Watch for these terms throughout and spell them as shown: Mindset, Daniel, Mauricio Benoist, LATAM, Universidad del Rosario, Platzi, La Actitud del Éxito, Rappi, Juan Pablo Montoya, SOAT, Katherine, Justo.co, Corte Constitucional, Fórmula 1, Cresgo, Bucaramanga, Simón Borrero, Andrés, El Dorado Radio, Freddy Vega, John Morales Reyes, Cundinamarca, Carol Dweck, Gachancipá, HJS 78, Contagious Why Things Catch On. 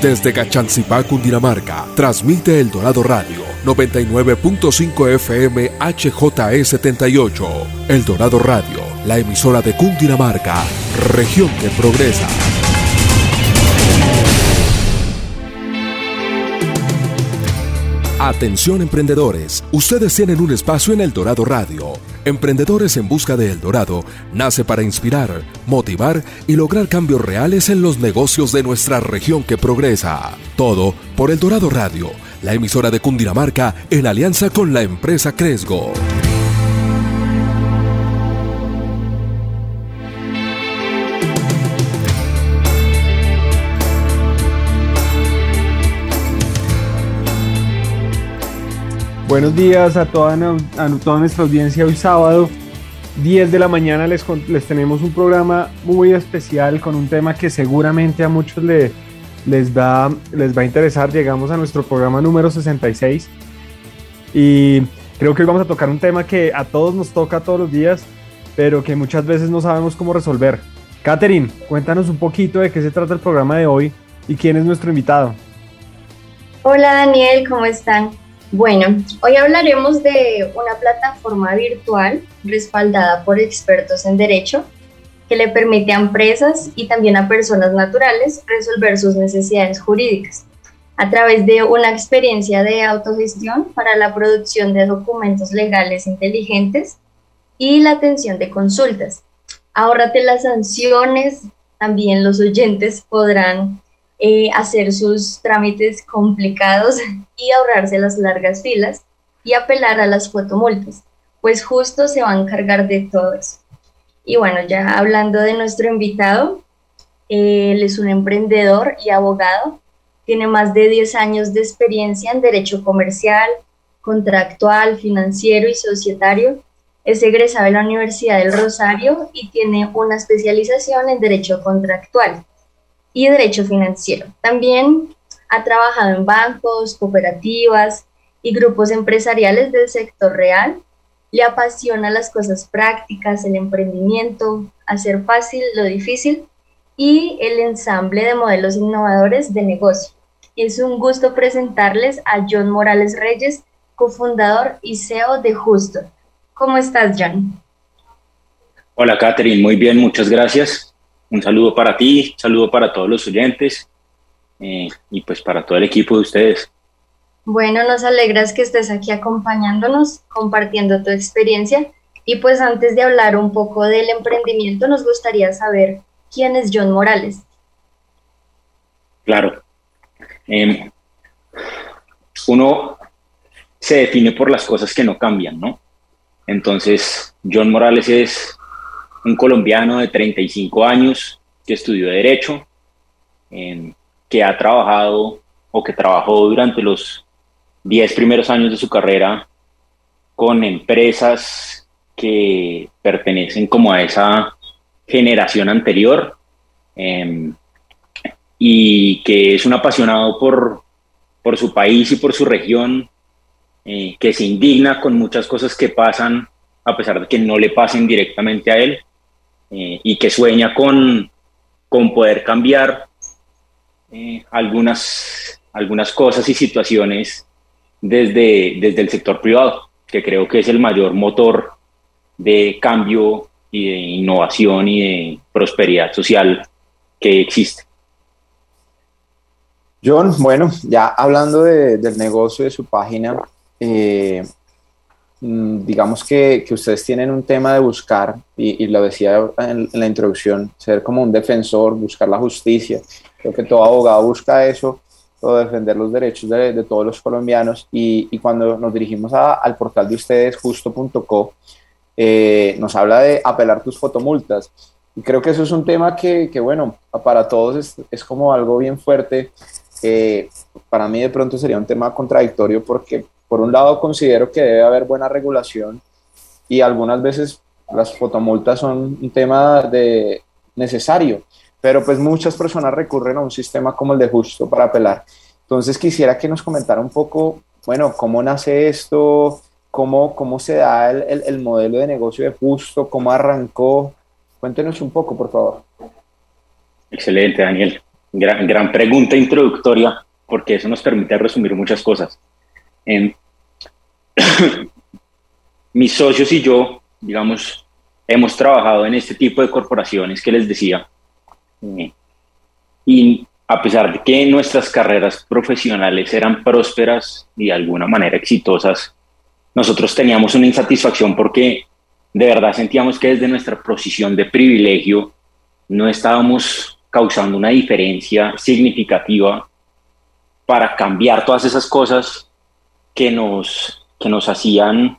Desde Gachancipá, Cundinamarca, transmite El Dorado Radio, 99.5 FM HJS 78. El Dorado Radio, la emisora de Cundinamarca, región que progresa. Atención emprendedores, ustedes tienen un espacio en El Dorado Radio. Emprendedores en busca de El Dorado nace para inspirar, motivar y lograr cambios reales en los negocios de nuestra región que progresa. Todo por El Dorado Radio, la emisora de Cundinamarca en alianza con la empresa Cresgo. Buenos días a toda nuestra audiencia. Hoy sábado, 10 de la mañana, les tenemos un programa muy especial con un tema que seguramente a muchos les va a interesar. Llegamos a nuestro programa número 66 y creo que hoy vamos a tocar un tema que a todos nos toca todos los días, pero que muchas veces no sabemos cómo resolver. Katherine, cuéntanos un poquito de qué se trata el programa de hoy y quién es nuestro invitado. Hola Daniel, ¿cómo están? Bueno, hoy hablaremos de una plataforma virtual respaldada por expertos en derecho que le permite a empresas y también a personas naturales resolver sus necesidades jurídicas a través de una experiencia de autogestión para la producción de documentos legales inteligentes y la atención de consultas. Ahórrate las sanciones, también los oyentes podrán hacer sus trámites complicados y ahorrarse las largas filas y apelar a las fotomultas, pues Justo se va a encargar de todo eso. Y bueno, ya hablando de nuestro invitado, él es un emprendedor y abogado, tiene más de 10 años de experiencia en derecho comercial, contractual, financiero y societario, es egresado de la Universidad del Rosario y tiene una especialización en derecho contractual y derecho financiero. También ha trabajado en bancos, cooperativas y grupos empresariales del sector real. Le apasiona las cosas prácticas, el emprendimiento, hacer fácil lo difícil y el ensamble de modelos innovadores de negocio. Es un gusto presentarles a John Morales Reyes, cofundador y CEO de Justo. ¿Cómo estás, John? Hola, Katherine. Muy bien, muchas gracias. Un saludo para ti, un saludo para todos los oyentes y pues para todo el equipo de ustedes. Bueno, nos alegras que estés aquí acompañándonos, compartiendo tu experiencia. Y pues antes de hablar un poco del emprendimiento, nos gustaría saber quién es John Morales. Claro. Uno se define por las cosas que no cambian, ¿no? Entonces, John Morales es un colombiano de 35 años que estudió Derecho, que ha trabajado o que trabajó durante los 10 primeros años de su carrera con empresas que pertenecen como a esa generación anterior y que es un apasionado por su país y por su región, que se indigna con muchas cosas que pasan a pesar de que no le pasen directamente a él, y que sueña con poder cambiar algunas cosas y situaciones desde el sector privado, que creo que es el mayor motor de cambio y de innovación y de prosperidad social que existe. John, bueno, ya hablando del negocio de su página, digamos que ustedes tienen un tema de buscar, y lo decía en la introducción, ser como un defensor, buscar la justicia. Creo que todo abogado busca eso, todo defender los derechos de todos los colombianos, y cuando nos dirigimos al portal de ustedes, Justo.co, nos habla de apelar tus fotomultas, y creo que eso es un tema que bueno, para todos es como algo bien fuerte. Para mí de pronto sería un tema contradictorio porque por un lado considero que debe haber buena regulación y algunas veces las fotomultas son un tema necesario, pero pues muchas personas recurren a un sistema como el de Justo para apelar. Entonces quisiera que nos comentara un poco, bueno, cómo nace esto, cómo se da el modelo de negocio de Justo, cómo arrancó. Cuéntenos un poco, por favor. Excelente, Daniel. Gran pregunta introductoria, porque eso nos permite resumir muchas cosas. Mis socios y yo, digamos, hemos trabajado en este tipo de corporaciones que les decía, y a pesar de que nuestras carreras profesionales eran prósperas y de alguna manera exitosas, nosotros teníamos una insatisfacción porque de verdad sentíamos que desde nuestra posición de privilegio no estábamos causando una diferencia significativa para cambiar todas esas cosas que nos hacían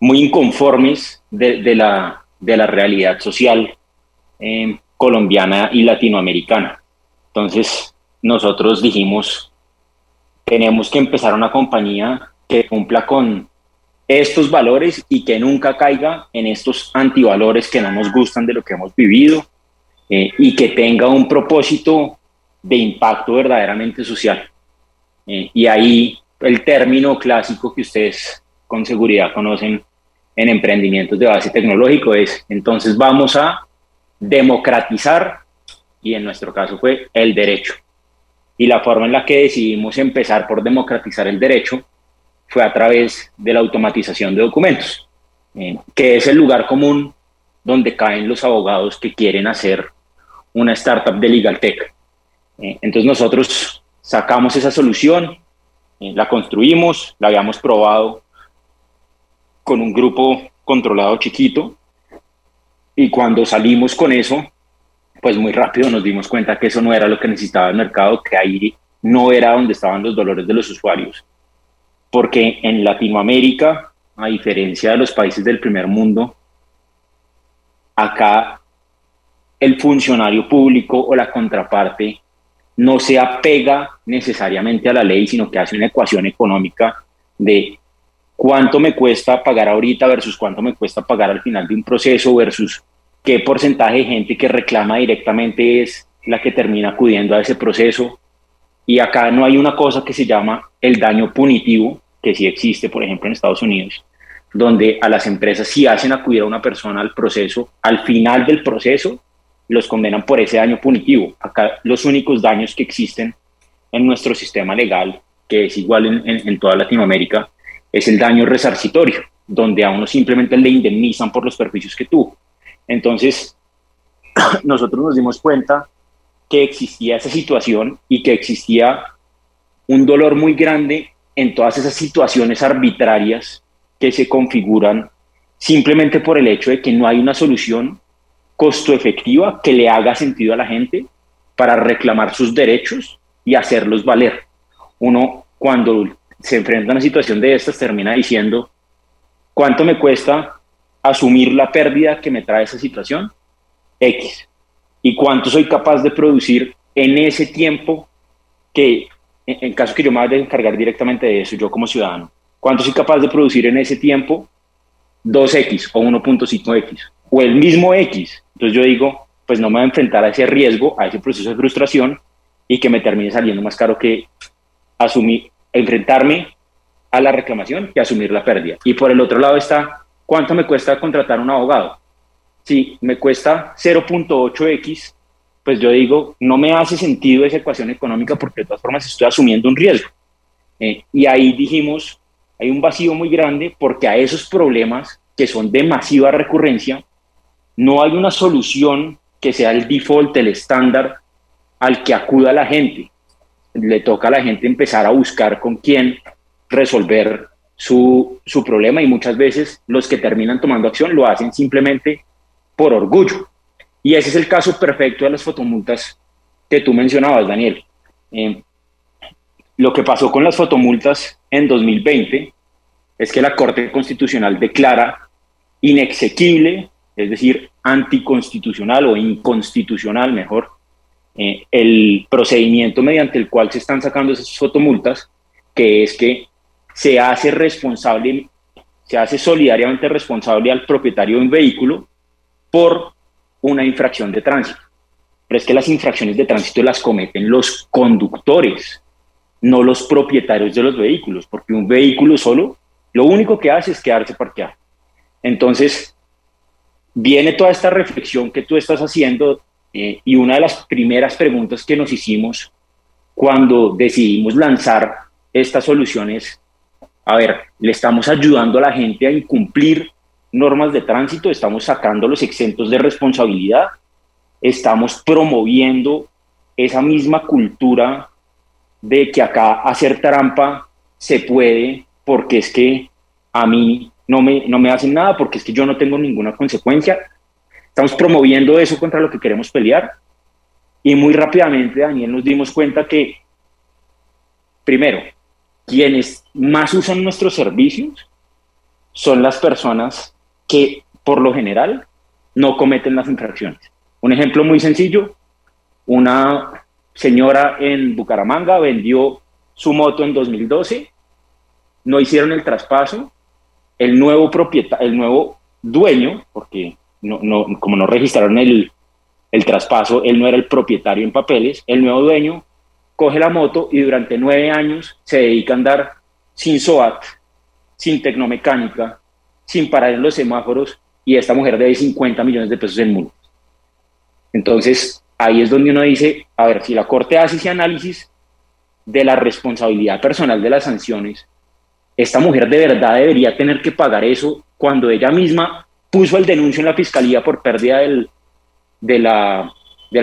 muy inconformes de la realidad social colombiana y latinoamericana. Entonces nosotros dijimos, tenemos que empezar una compañía que cumpla con estos valores y que nunca caiga en estos antivalores que no nos gustan de lo que hemos vivido, y que tenga un propósito de impacto verdaderamente social. Y ahí el término clásico que ustedes con seguridad conocen en emprendimientos de base tecnológico es, entonces vamos a democratizar, y en nuestro caso fue el derecho. Y la forma en la que decidimos empezar por democratizar el derecho fue a través de la automatización de documentos, que es el lugar común donde caen los abogados que quieren hacer una startup de legal tech. Entonces nosotros sacamos esa solución, la construimos, la habíamos probado con un grupo controlado chiquito, y cuando salimos con eso, pues muy rápido nos dimos cuenta que eso no era lo que necesitaba el mercado, que ahí no era donde estaban los dolores de los usuarios. Porque en Latinoamérica, a diferencia de los países del primer mundo, acá el funcionario público o la contraparte no se apega necesariamente a la ley, sino que hace una ecuación económica de cuánto me cuesta pagar ahorita versus cuánto me cuesta pagar al final de un proceso versus qué porcentaje de gente que reclama directamente es la que termina acudiendo a ese proceso. Y acá no hay una cosa que se llama el daño punitivo, que sí existe, por ejemplo, en Estados Unidos, donde a las empresas, si hacen acudir a una persona al proceso, al final del proceso los condenan por ese daño punitivo. Acá los únicos daños que existen en nuestro sistema legal, que es igual en toda Latinoamérica, es el daño resarcitorio, donde a uno simplemente le indemnizan por los perjuicios que tuvo. Entonces, nosotros nos dimos cuenta que existía esa situación y que existía un dolor muy grande en todas esas situaciones arbitrarias que se configuran simplemente por el hecho de que no hay una solución costo efectiva que le haga sentido a la gente para reclamar sus derechos y hacerlos valer. Uno, cuando se enfrenta a una situación de estas, termina diciendo, ¿cuánto me cuesta asumir la pérdida que me trae esa situación? X. ¿Y cuánto soy capaz de producir en ese tiempo que, en caso que yo me vaya a encargar directamente de eso, yo como ciudadano, cuánto soy capaz de producir en ese tiempo 2X o 1.5X o el mismo X? Entonces yo digo, pues no me voy a enfrentar a ese riesgo, a ese proceso de frustración y que me termine saliendo más caro que enfrentarme a la reclamación que asumir la pérdida. Y por el otro lado está, ¿cuánto me cuesta contratar un abogado? Si me cuesta 0.8X, pues yo digo, no me hace sentido esa ecuación económica porque de todas formas estoy asumiendo un riesgo. Y ahí dijimos, hay un vacío muy grande porque a esos problemas que son de masiva recurrencia, no hay una solución que sea el default, el estándar al que acuda la gente. Le toca a la gente empezar a buscar con quién resolver su problema y muchas veces los que terminan tomando acción lo hacen simplemente por orgullo. Y ese es el caso perfecto de las fotomultas que tú mencionabas, Daniel. Lo que pasó con las fotomultas en 2020 es que la Corte Constitucional declara inexequible, es decir, anticonstitucional o inconstitucional, mejor, el procedimiento mediante el cual se están sacando esas fotomultas, que es que se hace solidariamente responsable al propietario de un vehículo por una infracción de tránsito. Pero es que las infracciones de tránsito las cometen los conductores, no los propietarios de los vehículos, porque un vehículo solo, lo único que hace es quedarse parqueado. Entonces, viene toda esta reflexión que tú estás haciendo Y una de las primeras preguntas que nos hicimos cuando decidimos lanzar estas soluciones, a ver, ¿le estamos ayudando a la gente a incumplir normas de tránsito? ¿Estamos sacando los exentos de responsabilidad? ¿Estamos promoviendo esa misma cultura de que acá hacer trampa se puede porque es que a mí no me hacen nada, porque es que yo no tengo ninguna consecuencia? Estamos promoviendo eso contra lo que queremos pelear. Y muy rápidamente, Daniel, nos dimos cuenta que, primero, quienes más usan nuestros servicios son las personas que, por lo general, no cometen las infracciones. Un ejemplo muy sencillo: una señora en Bucaramanga vendió su moto en 2012, no hicieron el traspaso, el nuevo dueño, porque como no registraron el traspaso, él no era el propietario en papeles, el nuevo dueño coge la moto y durante 9 años se dedica a andar sin SOAT, sin tecnomecánica, sin parar en los semáforos, y esta mujer debe 50 millones de pesos en multas. Entonces, ahí es donde uno dice, a ver, si la Corte hace ese análisis de la responsabilidad personal de las sanciones, esta mujer de verdad debería tener que pagar eso cuando ella misma puso el denuncio en la fiscalía por pérdida de la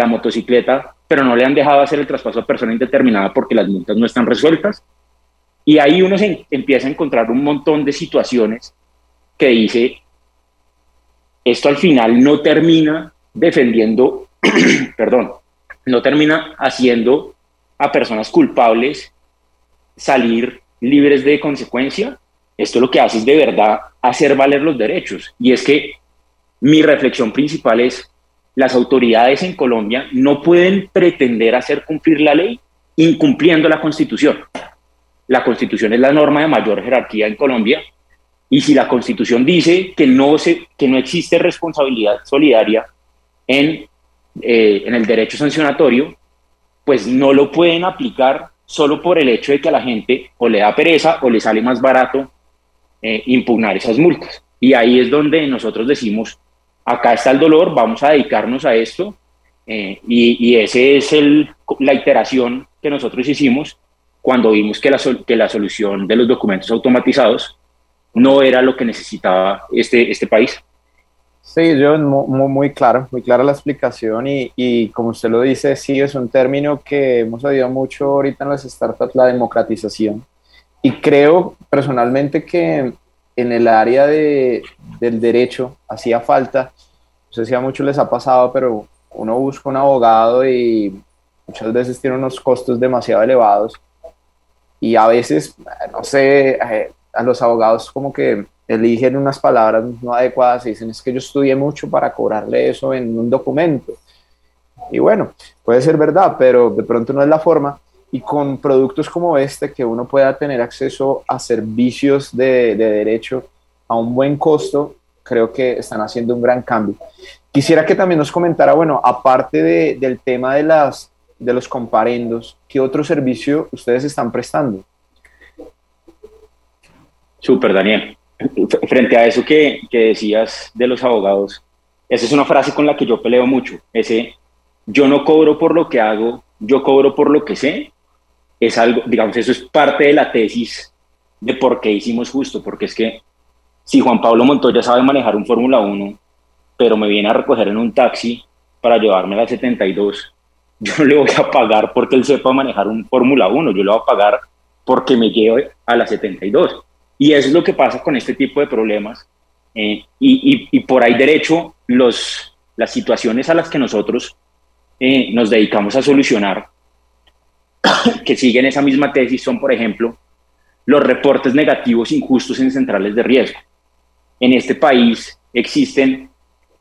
motocicleta, pero no le han dejado hacer el traspaso a persona indeterminada porque las multas no están resueltas. Y ahí uno se empieza a encontrar un montón de situaciones que dice, esto al final no termina defendiendo, no termina haciendo a personas culpables salir libres de consecuencia. Esto lo que hace es de verdad hacer valer los derechos. Y es que mi reflexión principal es, las autoridades en Colombia no pueden pretender hacer cumplir la ley incumpliendo la Constitución. La Constitución es la norma de mayor jerarquía en Colombia, y si la Constitución dice que no existe responsabilidad solidaria en el derecho sancionatorio, pues no lo pueden aplicar solo por el hecho de que a la gente o le da pereza o le sale más barato impugnar esas multas. Y ahí es donde nosotros decimos, acá está el dolor, vamos a dedicarnos a esto, y esa es la iteración que nosotros hicimos cuando vimos que la solución de los documentos automatizados no era lo que necesitaba este país. Sí, yo muy clara la explicación, y como usted lo dice, sí, es un término que hemos oído mucho ahorita en las startups, la democratización. Y creo personalmente que en el área del derecho hacía falta, no sé si a muchos les ha pasado, pero uno busca un abogado y muchas veces tiene unos costos demasiado elevados, y a veces, no sé, a los abogados como que eligen unas palabras no adecuadas y dicen, es que yo estudié mucho para cobrarle eso en un documento. Y bueno, puede ser verdad, pero de pronto no es la forma. Y con productos como este, que uno pueda tener acceso a servicios de derecho a un buen costo, creo que están haciendo un gran cambio. Quisiera que también nos comentara, bueno, aparte del tema de los comparendos, ¿qué otro servicio ustedes están prestando? Súper, Daniel. Frente a eso que decías de los abogados, esa es una frase con la que yo peleo mucho, yo no cobro por lo que hago, yo cobro por lo que sé. Es algo, digamos, eso es parte de la tesis de por qué hicimos Justo, porque es que si Juan Pablo Montoya sabe manejar un Fórmula 1, pero me viene a recoger en un taxi para llevarme a la 72, yo no le voy a pagar porque él sepa manejar un Fórmula 1, yo le voy a pagar porque me lleve a la 72. Y eso es lo que pasa con este tipo de problemas. Y por ahí derecho, las situaciones a las que nosotros nos dedicamos a solucionar, que siguen esa misma tesis, son, por ejemplo, los reportes negativos injustos en centrales de riesgo. En este país existen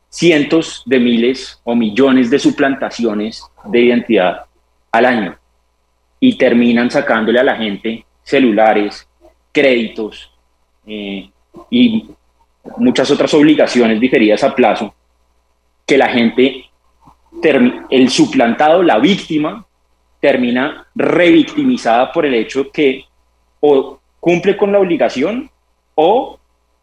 cientos de miles o millones de suplantaciones de identidad al año, y terminan sacándole a la gente celulares, créditos y muchas otras obligaciones diferidas a plazo, que la gente, el suplantado, la víctima, termina revictimizada por el hecho que o cumple con la obligación o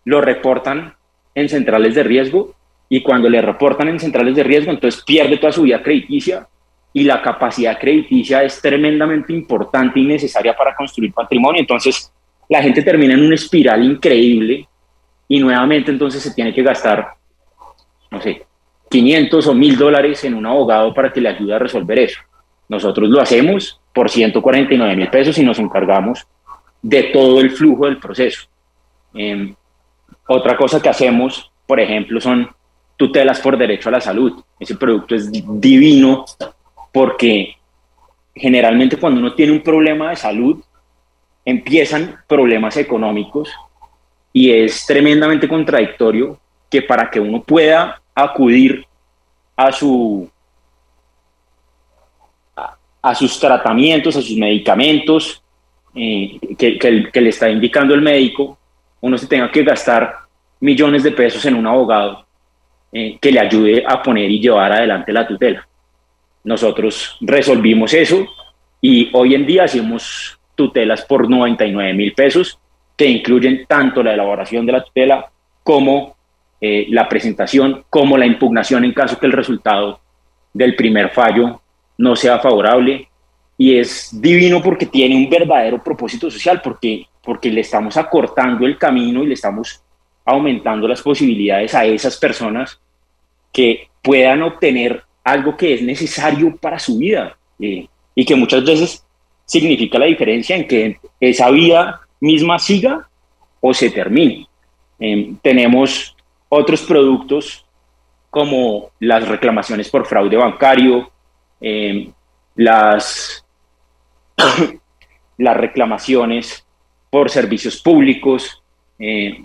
lo reportan en centrales de riesgo y cuando le reportan en centrales de riesgo, entonces pierde toda su vida crediticia, y la capacidad crediticia es tremendamente importante y necesaria para construir patrimonio. Entonces la gente termina en una espiral increíble y nuevamente entonces se tiene que gastar, no sé, 500 o $1,000 en un abogado para que le ayude a resolver eso. Nosotros lo hacemos por $149,000 y nos encargamos de todo el flujo del proceso. Otra cosa que hacemos, por ejemplo, son tutelas por derecho a la salud. Ese producto es divino porque generalmente cuando uno tiene un problema de salud empiezan problemas económicos, y es tremendamente contradictorio que para que uno pueda acudir a sus tratamientos, a sus medicamentos que le está indicando el médico, uno se tenga que gastar millones de pesos en un abogado que le ayude a poner y llevar adelante la tutela. Nosotros resolvimos eso y hoy en día hacemos tutelas por $99,000 que incluyen tanto la elaboración de la tutela como la presentación, como la impugnación en caso que el resultado del primer fallo no sea favorable. Y es divino porque tiene un verdadero propósito social, porque le estamos acortando el camino y le estamos aumentando las posibilidades a esas personas que puedan obtener algo que es necesario para su vida y que muchas veces significa la diferencia en que esa vida misma siga o se termine. Tenemos otros productos como las reclamaciones por fraude bancario, las reclamaciones por servicios públicos,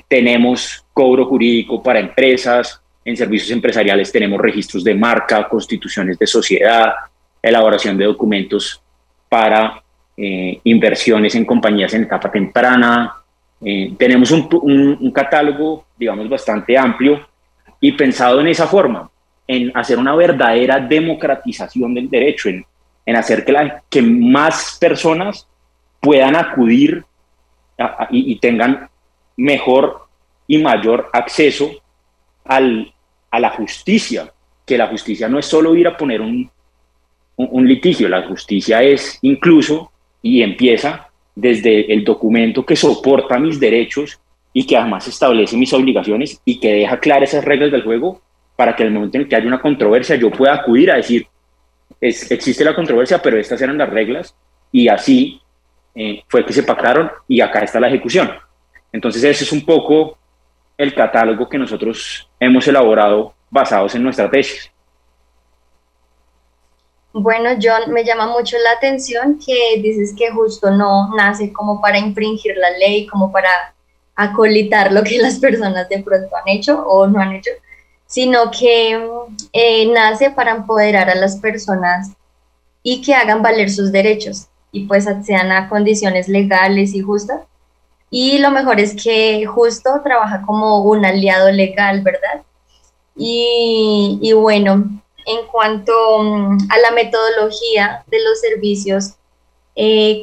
tenemos cobro jurídico para empresas, en servicios empresariales tenemos registros de marca, constituciones de sociedad, elaboración de documentos para inversiones en compañías en etapa temprana. Tenemos un catálogo, digamos, bastante amplio y pensado en esa forma, en hacer una verdadera democratización del derecho, en hacer que más personas puedan acudir y tengan mejor y mayor acceso a la justicia, que la justicia no es solo ir a poner un litigio, la justicia es incluso y empieza desde el documento que soporta mis derechos y que además establece mis obligaciones y que deja claras esas reglas del juego para que en el momento en el que haya una controversia yo pueda acudir a decir, existe la controversia, pero estas eran las reglas y así fue que se pactaron y acá está la ejecución. Entonces ese es un poco el catálogo que nosotros hemos elaborado basados en nuestra tesis. Bueno, John, me llama mucho la atención que dices que Justo no nace como para infringir la ley, como para acolitar lo que las personas de pronto han hecho o no han hecho, sino que nace para empoderar a las personas y que hagan valer sus derechos y pues accedan a condiciones legales y justas. Y lo mejor es que Justo trabaja como un aliado legal, ¿verdad? Y bueno, en cuanto a la metodología de los servicios,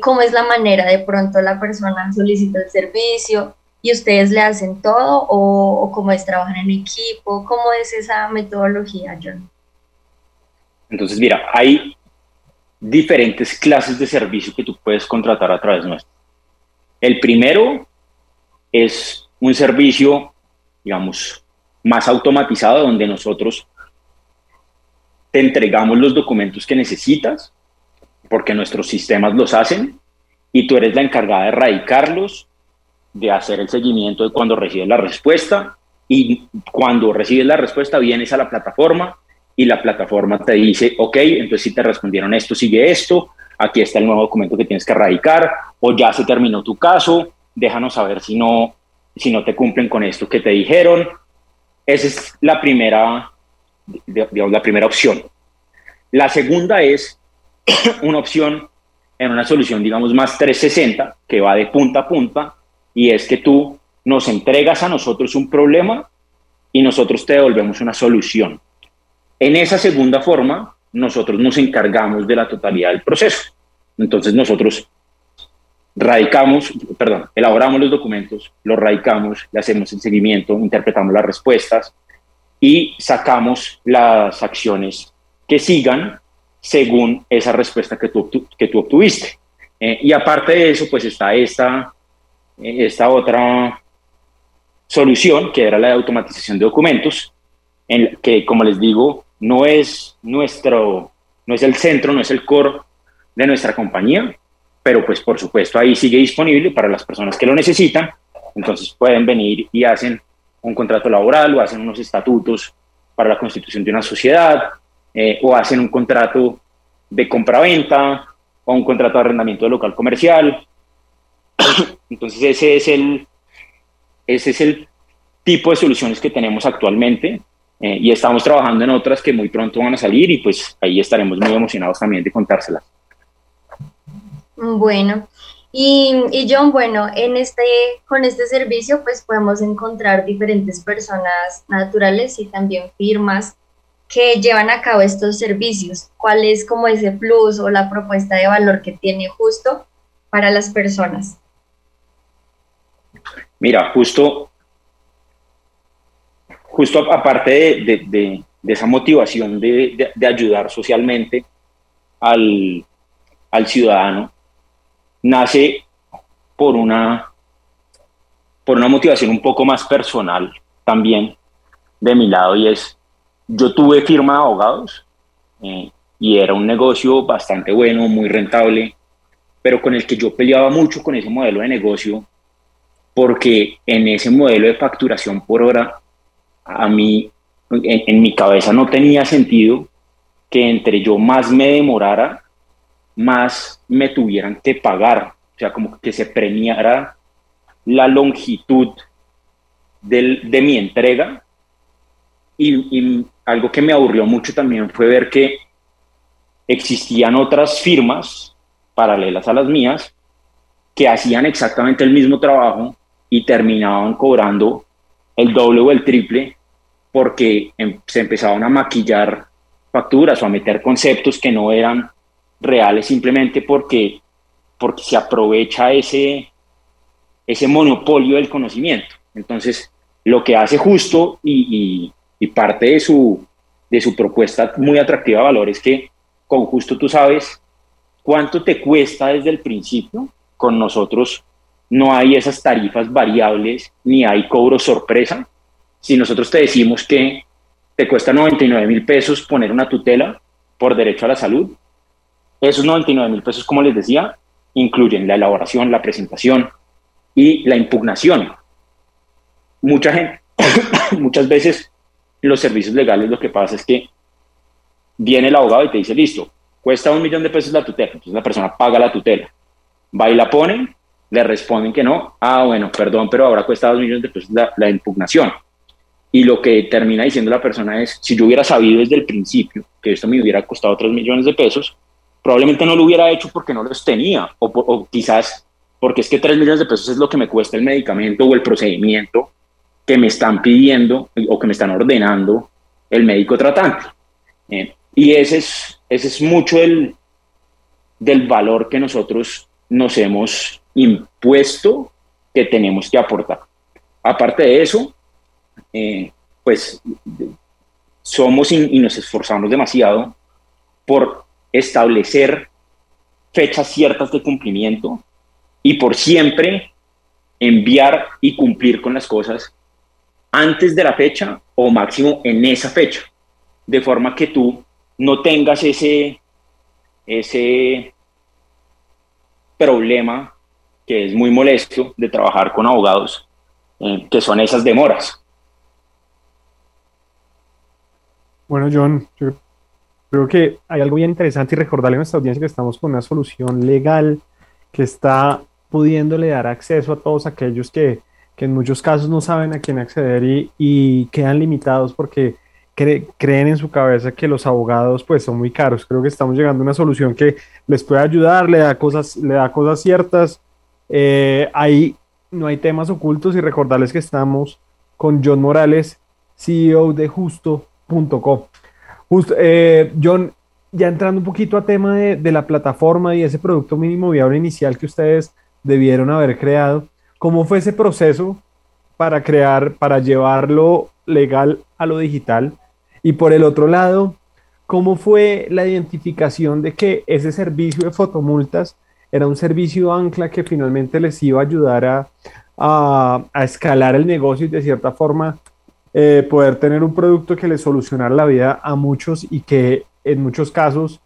¿cómo es la manera? De pronto la persona solicita el servicio y ustedes le hacen todo, o cómo es trabajar en equipo, ¿cómo es esa metodología, John? Entonces, mira, hay diferentes clases de servicio que tú puedes contratar a través nuestro. El primero es un servicio, digamos, más automatizado, donde nosotros te entregamos los documentos que necesitas, porque nuestros sistemas los hacen, y tú eres la encargada de erradicarlos, de hacer el seguimiento de cuando recibes la respuesta, y cuando recibes la respuesta vienes a la plataforma y la plataforma te dice, ok, entonces si te respondieron esto, sigue esto, aquí está el nuevo documento que tienes que erradicar, o ya se terminó tu caso, déjanos saber si no te cumplen con esto que te dijeron. Esa es la primera opción. La segunda es una opción en una solución, digamos, más 360, que va de punta a punta, y es que tú nos entregas a nosotros un problema y nosotros te devolvemos una solución. En esa segunda forma, nosotros nos encargamos de la totalidad del proceso. Entonces nosotros elaboramos los documentos, los radicamos, le hacemos el seguimiento, interpretamos las respuestas, y sacamos las acciones que sigan según esa respuesta que tú obtuviste. Y aparte de eso, pues está esta otra solución, que era la de automatización de documentos, en que, como les digo, no es el centro, no es el core de nuestra compañía, pero pues por supuesto ahí sigue disponible para las personas que lo necesitan. Entonces pueden venir y hacen un contrato laboral, o hacen unos estatutos para la constitución de una sociedad, o hacen un contrato de compraventa, o un contrato de arrendamiento de local comercial. Entonces ese es el tipo de soluciones que tenemos actualmente, y estamos trabajando en otras que muy pronto van a salir, y pues ahí estaremos muy emocionados también de contárselas. Bueno, y John, bueno, con este servicio pues podemos encontrar diferentes personas naturales y también firmas que llevan a cabo estos servicios. ¿Cuál es como ese plus o la propuesta de valor que tiene Justo para las personas? Mira, Justo aparte de esa motivación de ayudar socialmente al ciudadano, nace por una motivación un poco más personal también de mi lado, y es: yo tuve firma de abogados, y era un negocio bastante bueno, muy rentable, pero con el que yo peleaba mucho con ese modelo de negocio, porque en ese modelo de facturación por hora, a mí, en mi cabeza no tenía sentido que entre yo más me demorara, más me tuvieran que pagar. O sea, como que se premiara la longitud de mi entrega. Y algo que me aburrió mucho también fue ver que existían otras firmas paralelas a las mías que hacían exactamente el mismo trabajo y terminaban cobrando el doble o el triple, porque se empezaban a maquillar facturas o a meter conceptos que no eran reales, simplemente porque se aprovecha ese monopolio del conocimiento. Entonces, lo que hace Justo y parte de su propuesta muy atractiva de valor es que con Justo tú sabes cuánto te cuesta desde el principio. Con nosotros no hay esas tarifas variables ni hay cobro sorpresa. Si nosotros te decimos que te cuesta 99,000 pesos poner una tutela por derecho a la salud, esos 99,000 pesos, como les decía, incluyen la elaboración, la presentación y la impugnación. Muchas veces los servicios legales, lo que pasa es que viene el abogado y te dice: listo, cuesta 1,000,000 de pesos la tutela. Entonces la persona paga la tutela, va y la pone, le responden que no. Ah, bueno, perdón, pero ahora cuesta 2,000,000 de pesos la impugnación. Y lo que termina diciendo la persona es: si yo hubiera sabido desde el principio que esto me hubiera costado 3,000,000 de pesos, probablemente no lo hubiera hecho porque no los tenía, o quizás porque es que 3,000,000 de pesos es lo que me cuesta el medicamento o el procedimiento que me están pidiendo o que me están ordenando el médico tratante. Y ese es mucho del valor que nosotros nos hemos impuesto que tenemos que aportar. Aparte de eso, pues somos y nos esforzamos demasiado por establecer fechas ciertas de cumplimiento y por siempre enviar y cumplir con las cosas antes de la fecha o máximo en esa fecha, de forma que tú no tengas ese problema que es muy molesto de trabajar con abogados, que son esas demoras. Bueno, John, yo creo que hay algo bien interesante, y recordarle a nuestra audiencia que estamos con una solución legal que está pudiéndole dar acceso a todos aquellos que en muchos casos no saben a quién acceder y quedan limitados porque creen en su cabeza que los abogados pues son muy caros. Creo que estamos llegando a una solución que les puede ayudar, le da cosas ciertas. Ahí no hay temas ocultos, y recordarles que estamos con John Morales, CEO de Justo.co. John, ya entrando un poquito a tema de la plataforma y ese producto mínimo viable inicial que ustedes debieron haber creado, ¿cómo fue ese proceso para llevarlo legal a lo digital? Y por el otro lado, ¿cómo fue la identificación de que ese servicio de fotomultas era un servicio ancla que finalmente les iba a ayudar a escalar el negocio y de cierta forma poder tener un producto que les solucionara la vida a muchos y que en muchos casos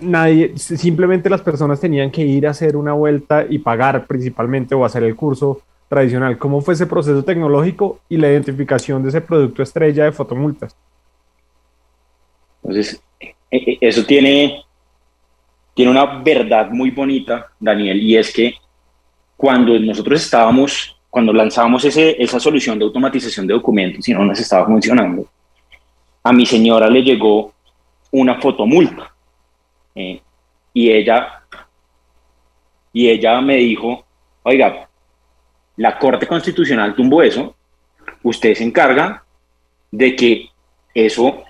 nadie, simplemente las personas tenían que ir a hacer una vuelta y pagar principalmente o hacer el curso tradicional? ¿Cómo fue ese proceso tecnológico y la identificación de ese producto estrella de fotomultas? Entonces, eso tiene una verdad muy bonita, Daniel, y es que cuando nosotros cuando lanzábamos esa solución de automatización de documentos y no nos estaba funcionando, a mi señora le llegó una fotomulta y ella me dijo, oiga, la Corte Constitucional tumbó eso, usted se encarga de que eso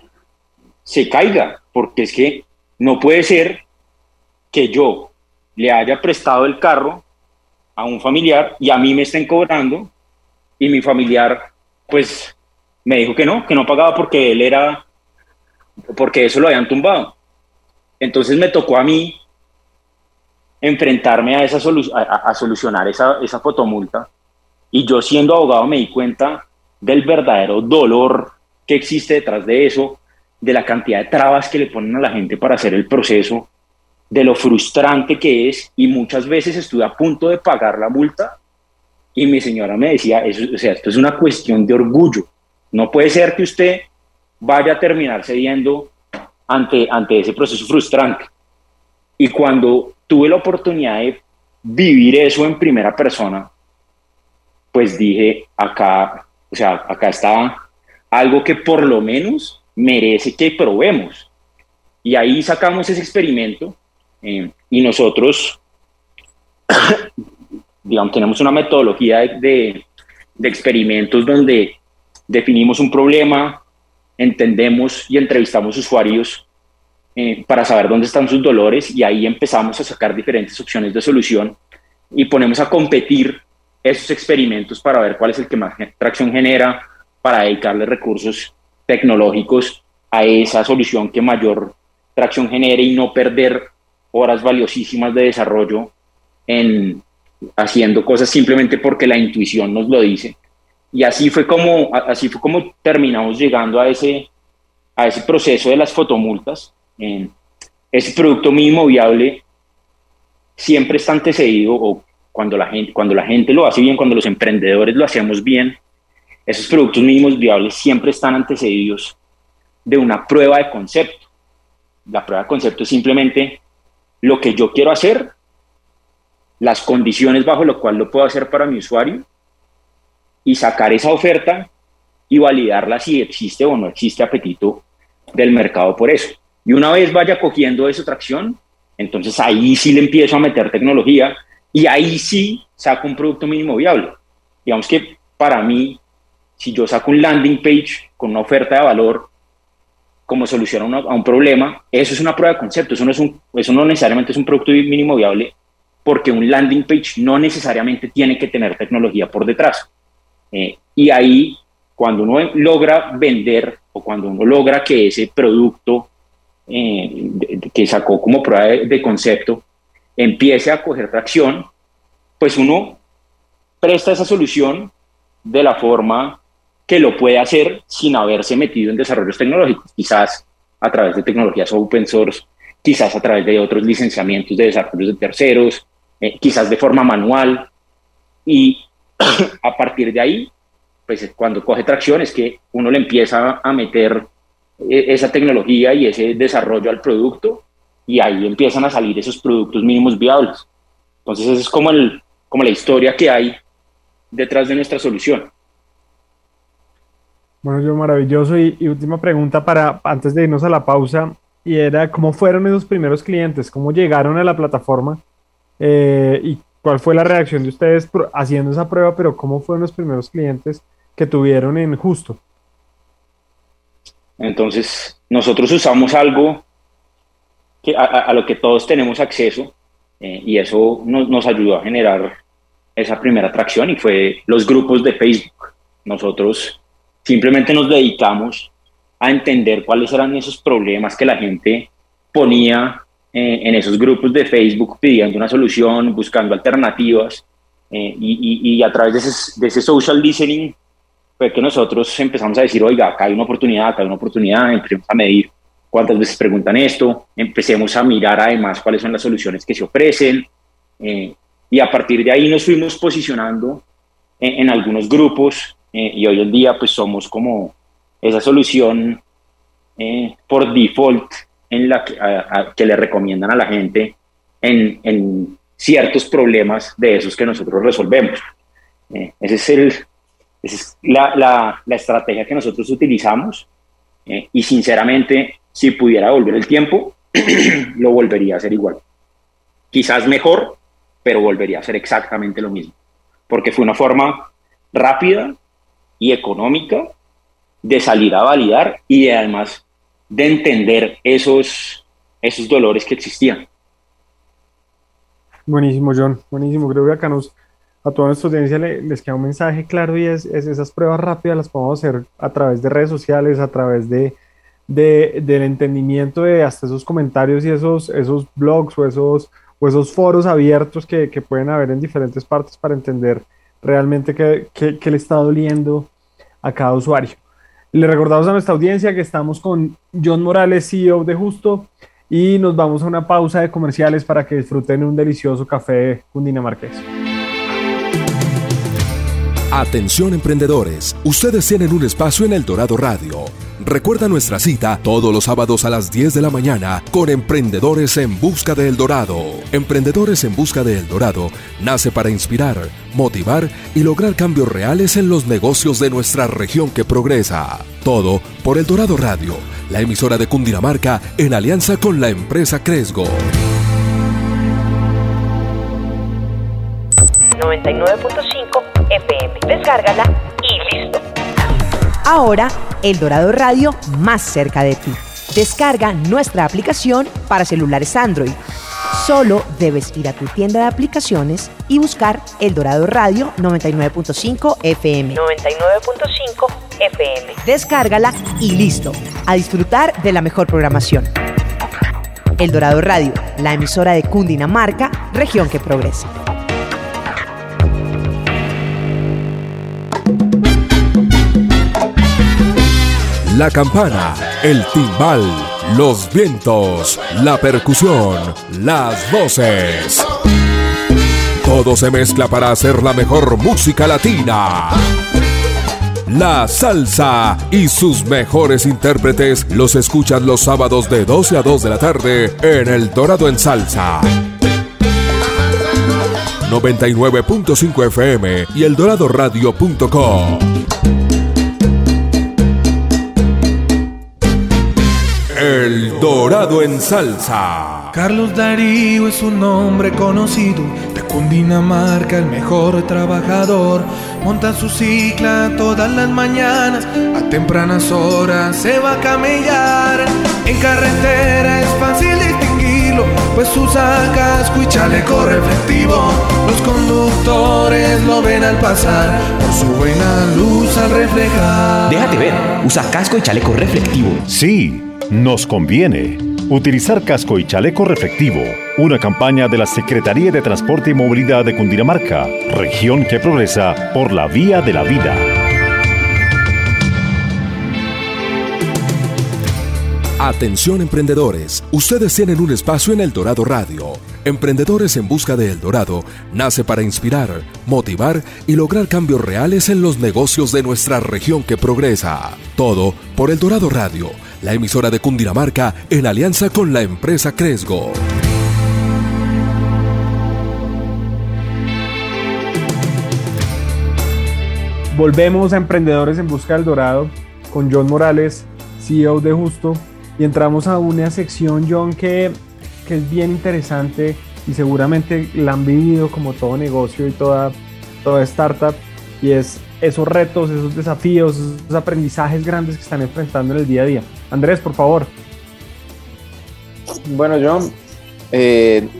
se caiga, porque es que no puede ser que yo le haya prestado el carro a un familiar y a mí me estén cobrando y mi familiar pues me dijo que no pagaba porque porque eso lo habían tumbado. Entonces me tocó a mí enfrentarme a solucionar esa fotomulta, y yo siendo abogado me di cuenta del verdadero dolor que existe detrás de eso, de la cantidad de trabas que le ponen a la gente para hacer el proceso, de lo frustrante que es, y muchas veces estuve a punto de pagar la multa y mi señora me decía, esto es una cuestión de orgullo, no puede ser que usted vaya a terminar cediendo ante ese proceso frustrante. Y cuando tuve la oportunidad de vivir eso en primera persona, pues dije, acá está algo que por lo menos merece que probemos. Y ahí sacamos ese experimento, y nosotros, digamos, tenemos una metodología de experimentos donde definimos un problema, entendemos y entrevistamos usuarios para saber dónde están sus dolores, y ahí empezamos a sacar diferentes opciones de solución y ponemos a competir esos experimentos para ver cuál es el que más tracción genera, para dedicarle recursos tecnológicos a esa solución que mayor tracción genere y no perder horas valiosísimas de desarrollo en haciendo cosas simplemente porque la intuición nos lo dice. Y así fue como terminamos llegando a ese proceso de las fotomultas. Ese producto mínimo viable siempre está antecedido, o cuando la gente lo hace bien, cuando los emprendedores lo hacemos bien, esos productos mínimos viables siempre están antecedidos de una prueba de concepto. La prueba de concepto es simplemente lo que yo quiero hacer, las condiciones bajo las cuales lo puedo hacer para mi usuario, y sacar esa oferta y validarla si existe o no existe apetito del mercado por eso. Y una vez vaya cogiendo esa tracción, entonces ahí sí le empiezo a meter tecnología y ahí sí saco un producto mínimo viable. Digamos que para mí, si yo saco un landing page con una oferta de valor como solución a un problema, eso es una prueba de concepto, eso no necesariamente es un producto mínimo viable, porque un landing page no necesariamente tiene que tener tecnología por detrás. Y ahí, cuando uno logra vender, o cuando uno logra que ese producto que sacó como prueba de concepto empiece a coger tracción, pues uno presta esa solución de la forma que lo puede hacer sin haberse metido en desarrollos tecnológicos, quizás a través de tecnologías open source, quizás a través de otros licenciamientos de desarrollos de terceros, quizás de forma manual, y a partir de ahí, pues cuando coge tracción es que uno le empieza a meter esa tecnología y ese desarrollo al producto, y ahí empiezan a salir esos productos mínimos viables. Entonces esa es como la historia que hay detrás de nuestra solución. Bueno, yo maravilloso. Y última pregunta antes de irnos a la pausa, y era, ¿cómo fueron esos primeros clientes? ¿Cómo llegaron a la plataforma? ¿Y cuál fue la reacción de ustedes haciendo esa prueba? Pero ¿cómo fueron los primeros clientes que tuvieron en Justo? Entonces, nosotros usamos algo que a lo que todos tenemos acceso, y eso nos ayudó a generar esa primera atracción, y fue los grupos de Facebook. Nosotros simplemente nos dedicamos a entender cuáles eran esos problemas que la gente ponía en esos grupos de Facebook pidiendo una solución, buscando alternativas, y a través de ese social listening fue que nosotros empezamos a decir, oiga, acá hay una oportunidad, empecemos a medir cuántas veces preguntan esto, empecemos a mirar además cuáles son las soluciones que se ofrecen, y a partir de ahí nos fuimos posicionando en algunos grupos, y hoy en día pues somos como esa solución por default en la que le recomiendan a la gente en ciertos problemas de esos que nosotros resolvemos. Esa es la estrategia que nosotros utilizamos, y sinceramente, si pudiera volver el tiempo, lo volvería a hacer igual. Quizás mejor, pero volvería a hacer exactamente lo mismo, porque fue una forma rápida y económica de salir a validar y de, además de entender esos dolores que existían. Buenísimo, John, buenísimo. Creo que acá a toda nuestra audiencia les queda un mensaje claro, y es esas pruebas rápidas las podemos hacer a través de redes sociales, a través del entendimiento de hasta esos comentarios y esos blogs o esos foros abiertos que pueden haber en diferentes partes para entender realmente qué le está doliendo a cada usuario. Le recordamos a nuestra audiencia que estamos con John Morales, CEO de Justo, y nos vamos a una pausa de comerciales para que disfruten un delicioso café cundinamarqués. Atención, emprendedores, ustedes tienen un espacio en El Dorado Radio. Recuerda nuestra cita todos los sábados a las 10 de la mañana con Emprendedores en Busca de El Dorado. Emprendedores en Busca de El Dorado nace para inspirar, motivar y lograr cambios reales en los negocios de nuestra región que progresa. Todo por El Dorado Radio, la emisora de Cundinamarca en alianza con la empresa Cresgo. 99.5 FM. Descárgala y listo. Ahora, El Dorado Radio más cerca de ti. Descarga nuestra aplicación para celulares Android. Solo debes ir a tu tienda de aplicaciones y buscar El Dorado Radio 99.5 FM. 99.5 FM. Descárgala y listo. A disfrutar de la mejor programación. El Dorado Radio, la emisora de Cundinamarca, región que progresa. La campana, el timbal, los vientos, la percusión, las voces. Todo se mezcla para hacer la mejor música latina. La salsa y sus mejores intérpretes los escuchan los sábados de 12 a 2 de la tarde en El Dorado en Salsa. 99.5 FM y eldoradoradio.co. El Dorado en Salsa. Carlos Darío es un hombre conocido de Cundinamarca, el mejor trabajador. Monta su cicla todas las mañanas, a tempranas horas se va a camellar. En carretera es fácil distinguirlo, pues usa casco y chaleco reflectivo. Los conductores lo ven al pasar por su buena luz al reflejar. Déjate ver, usa casco y chaleco reflectivo. Sí, nos conviene utilizar casco y chaleco reflectivo. Una campaña de la Secretaría de Transporte y Movilidad de Cundinamarca, región que progresa por la vía de la vida. Atención, emprendedores, ustedes tienen un espacio en El Dorado Radio. Emprendedores en Busca de El Dorado nace para inspirar, motivar y lograr cambios reales en los negocios de nuestra región que progresa. Todo por El Dorado Radio, la emisora de Cundinamarca en alianza con la empresa Cresgo. Volvemos a Emprendedores en Busca del Dorado con John Morales, CEO de Justo, y entramos a una sección, John, que es bien interesante y seguramente la han vivido como todo negocio y toda startup, y es esos retos, esos desafíos, esos aprendizajes grandes que están enfrentando en el día a día. Andrés, por favor. Bueno, John,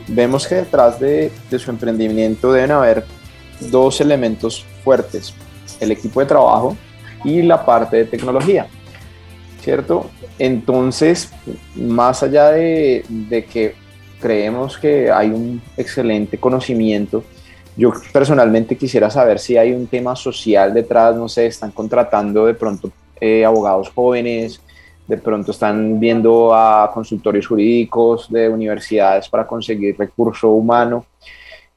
vemos que detrás de su emprendimiento deben haber dos elementos fuertes. el equipo de trabajo y la parte de tecnología, ¿cierto? Entonces, más allá de que creemos que hay un excelente conocimiento, yo personalmente quisiera saber si hay un tema social detrás, no sé, están contratando de pronto abogados jóvenes, de pronto están viendo a consultorios jurídicos de universidades para conseguir recurso humano,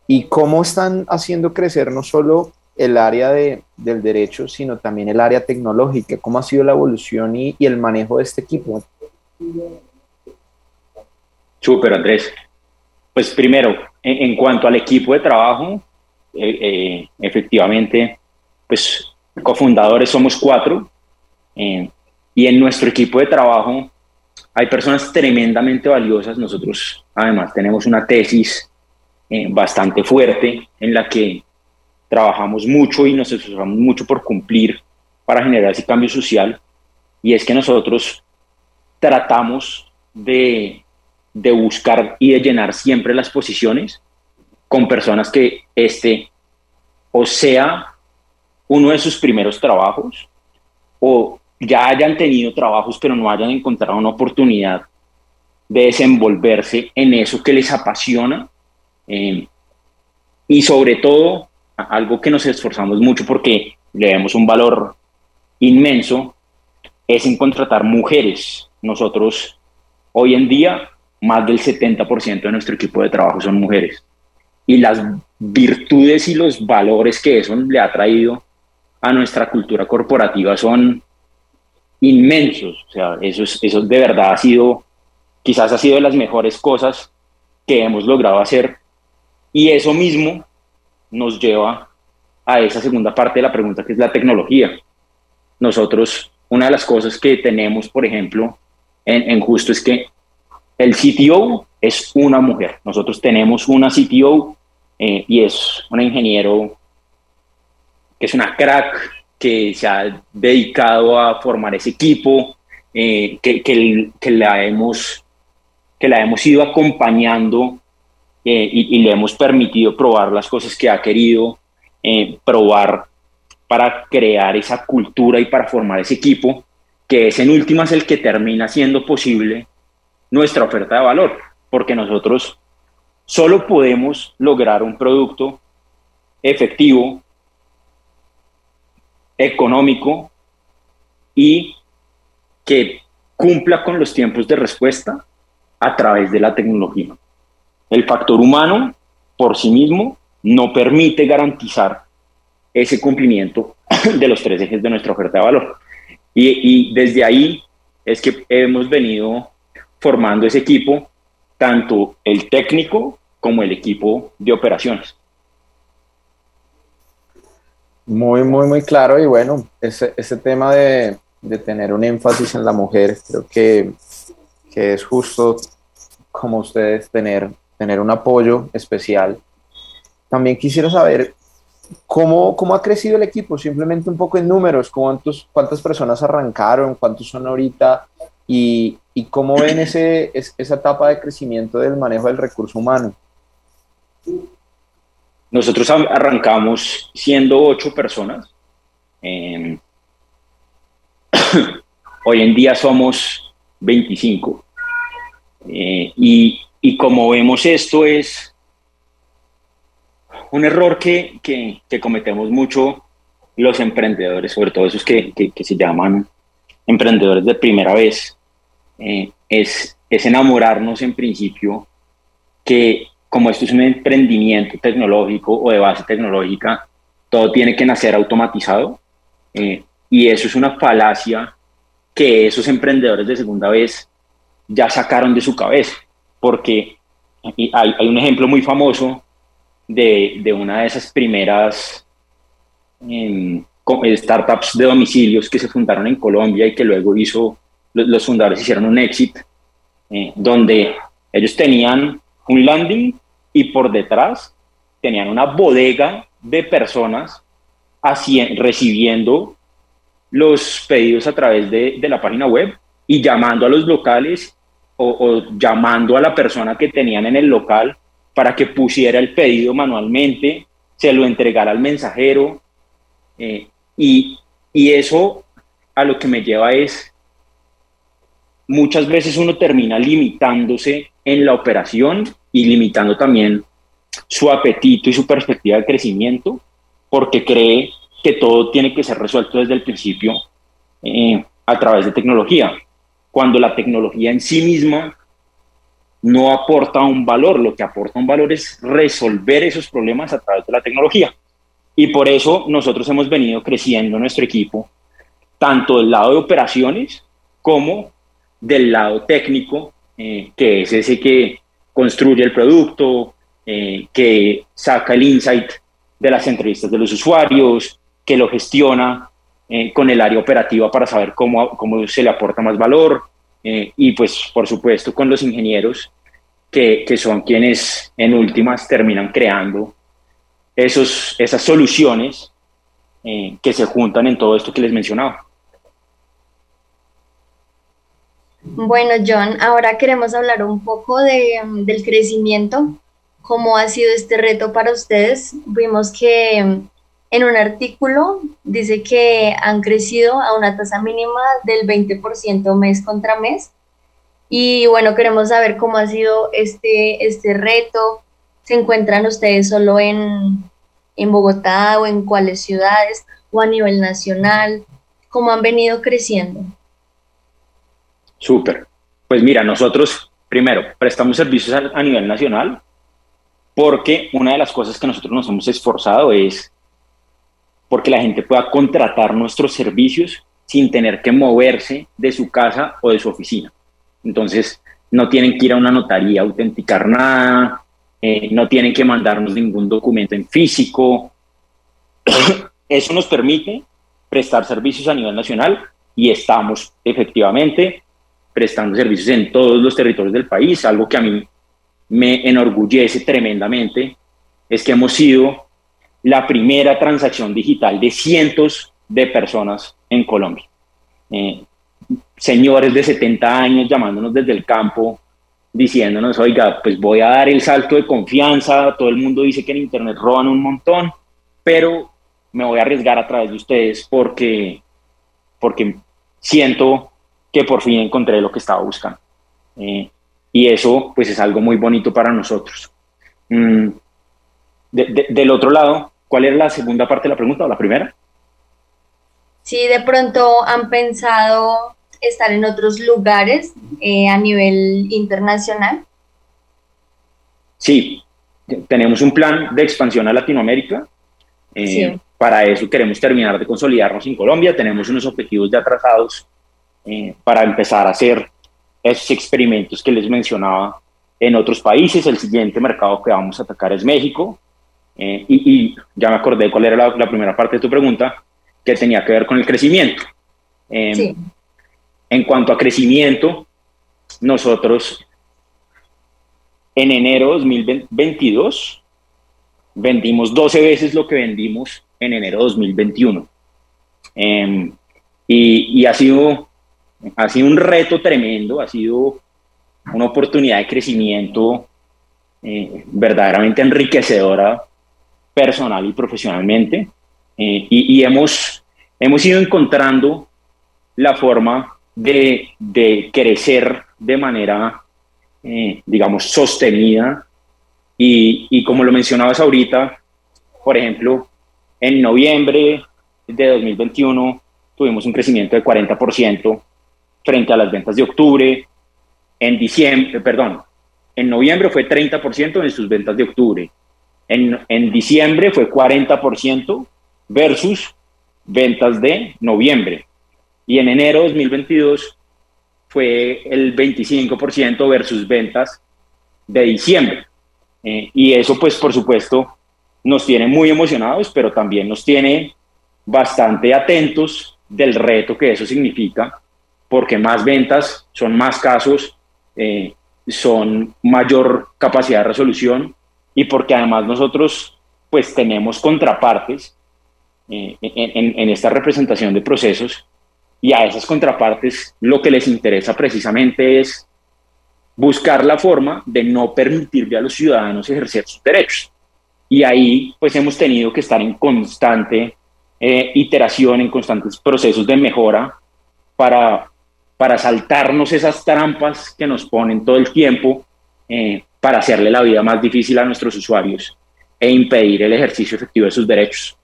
y cómo están haciendo crecer no solo el área del derecho, sino también el área tecnológica, cómo ha sido la evolución y el manejo de este equipo. Súper, Andrés. Pues primero, en cuanto al equipo de trabajo, efectivamente, pues cofundadores somos 4, y en nuestro equipo de trabajo hay personas tremendamente valiosas. Nosotros además tenemos una tesis bastante fuerte en la que trabajamos mucho y nos esforzamos mucho por cumplir para generar ese cambio social, y es que nosotros tratamos de buscar y de llenar siempre las posiciones con personas que o sea uno de sus primeros trabajos o ya hayan tenido trabajos pero no hayan encontrado una oportunidad de desenvolverse en eso que les apasiona, y sobre todo algo que nos esforzamos mucho porque le damos un valor inmenso es en contratar mujeres. Nosotros hoy en día más del 70% de nuestro equipo de trabajo son mujeres, y las virtudes y los valores que eso le ha traído a nuestra cultura corporativa son inmensos. O sea, eso de verdad ha sido de las mejores cosas que hemos logrado hacer, y eso mismo nos lleva a esa segunda parte de la pregunta, que es la tecnología. Nosotros, una de las cosas que tenemos, por ejemplo, en Justo, es que el CTO es una mujer. Nosotros tenemos una CTO y es una ingeniero que es una crack, que se ha dedicado a formar ese equipo, que la hemos ido acompañando y le hemos permitido probar las cosas que ha querido probar para crear esa cultura y para formar ese equipo, que es en últimas el que termina siendo posible nuestra oferta de valor, porque nosotros solo podemos lograr un producto efectivo, económico y que cumpla con los tiempos de respuesta a través de la tecnología. El factor humano por sí mismo no permite garantizar ese cumplimiento de los 3 ejes de nuestra oferta de valor, y desde ahí es que hemos venido formando ese equipo, tanto el técnico como el equipo de operaciones. Muy, muy, muy claro. Y bueno, ese tema de tener un énfasis en la mujer, creo que es justo, como ustedes, tener un apoyo especial. También quisiera saber cómo ha crecido el equipo, simplemente un poco en números, cuántas personas arrancaron, cuántos son ahorita, y cómo ven esa etapa de crecimiento del manejo del recurso humano. Nosotros arrancamos siendo 8 personas. Hoy en día somos 25. Y como vemos, esto es un error que cometemos mucho los emprendedores, sobre todo esos que se llaman emprendedores de primera vez, es enamorarnos en principio que, como esto es un emprendimiento tecnológico o de base tecnológica, todo tiene que nacer automatizado, y eso es una falacia que esos emprendedores de segunda vez ya sacaron de su cabeza, porque hay un ejemplo muy famoso de una de esas primeras startups de domicilios que se fundaron en Colombia y que luego los fundadores hicieron un exit, donde ellos tenían un landing y por detrás tenían una bodega de personas recibiendo los pedidos a través de la página web y llamando a los locales o llamando a la persona que tenían en el local para que pusiera el pedido manualmente, se lo entregara al mensajero, Y eso a lo que me lleva es, muchas veces uno termina limitándose en la operación y limitando también su apetito y su perspectiva de crecimiento, porque cree que todo tiene que ser resuelto desde el principio a través de tecnología, cuando la tecnología en sí misma no aporta un valor. Lo que aporta un valor es resolver esos problemas a través de la tecnología. Y por eso nosotros hemos venido creciendo nuestro equipo, tanto del lado de operaciones como del lado técnico, que es ese que construye el producto, que saca el insight de las entrevistas de los usuarios, que lo gestiona con el área operativa para saber cómo se le aporta más valor, y pues por supuesto con los ingenieros que son quienes en últimas terminan creando esas soluciones que se juntan en todo esto que les mencionaba. Bueno, John, ahora queremos hablar un poco del crecimiento. ¿Cómo ha sido este reto para ustedes? Vimos que en un artículo dice que han crecido a una tasa mínima del 20% mes contra mes. Y bueno, queremos saber cómo ha sido este reto. ¿Se encuentran ustedes solo en Bogotá o en cuáles ciudades o a nivel nacional? ¿Cómo han venido creciendo? Súper. Pues mira, nosotros primero prestamos servicios a nivel nacional, porque una de las cosas que nosotros nos hemos esforzado es porque la gente pueda contratar nuestros servicios sin tener que moverse de su casa o de su oficina. Entonces no tienen que ir a una notaría a autenticar nada, no tienen que mandarnos ningún documento en físico. Eso nos permite prestar servicios a nivel nacional y estamos efectivamente prestando servicios en todos los territorios del país. Algo que a mí me enorgullece tremendamente es que hemos sido la primera transacción digital de cientos de personas en Colombia. Señores de 70 años llamándonos desde el campo, diciéndonos, oiga, pues voy a dar el salto de confianza, todo el mundo dice que en internet roban un montón, pero me voy a arriesgar a través de ustedes porque siento que por fin encontré lo que estaba buscando. Y eso pues es algo muy bonito para nosotros. Del otro lado, ¿cuál era la segunda parte de la pregunta o la primera? Sí, de pronto han pensado estar en otros lugares a nivel internacional. Sí, tenemos un plan de expansión a Latinoamérica. Sí. Para eso queremos terminar de consolidarnos en Colombia. Tenemos unos objetivos ya trazados para empezar a hacer esos experimentos que les mencionaba en otros países. El siguiente mercado que vamos a atacar es México. Y ya me acordé cuál era la primera parte de tu pregunta, que tenía que ver con el crecimiento. Sí. En cuanto a crecimiento, nosotros en enero de 2022 vendimos 12 veces lo que vendimos en enero de 2021. Y ha sido un reto tremendo, ha sido una oportunidad de crecimiento verdaderamente enriquecedora personal y profesionalmente. Y hemos ido encontrando la forma de crecer de manera, digamos, sostenida. Y como lo mencionabas ahorita, por ejemplo, en noviembre de 2021 tuvimos un crecimiento de 40% frente a las ventas de octubre. En noviembre fue 30% en sus ventas de octubre. En diciembre fue 40% versus ventas de noviembre. Y en enero de 2022 fue el 25% versus ventas de diciembre. Y eso, pues, por supuesto, nos tiene muy emocionados, pero también nos tiene bastante atentos del reto que eso significa, porque más ventas son más casos, son mayor capacidad de resolución, y porque además nosotros, pues, tenemos contrapartes en esta representación de procesos. Y a esas contrapartes lo que les interesa precisamente es buscar la forma de no permitirle a los ciudadanos ejercer sus derechos. Y ahí pues hemos tenido que estar en constante iteración, en constantes procesos de mejora para saltarnos esas trampas que nos ponen todo el tiempo para hacerle la vida más difícil a nuestros usuarios e impedir el ejercicio efectivo de sus derechos.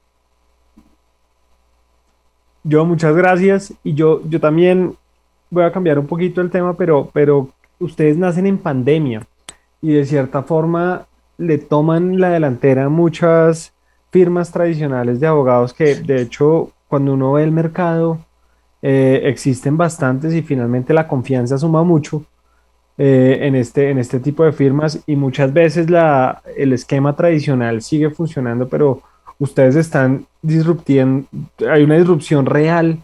Muchas gracias. Y yo también voy a cambiar un poquito el tema, pero ustedes nacen en pandemia y de cierta forma le toman la delantera a muchas firmas tradicionales de abogados que, de hecho, cuando uno ve el mercado, existen bastantes y finalmente la confianza suma mucho en este tipo de firmas, y muchas veces el esquema tradicional sigue funcionando, pero ustedes están disruptiendo, hay una disrupción real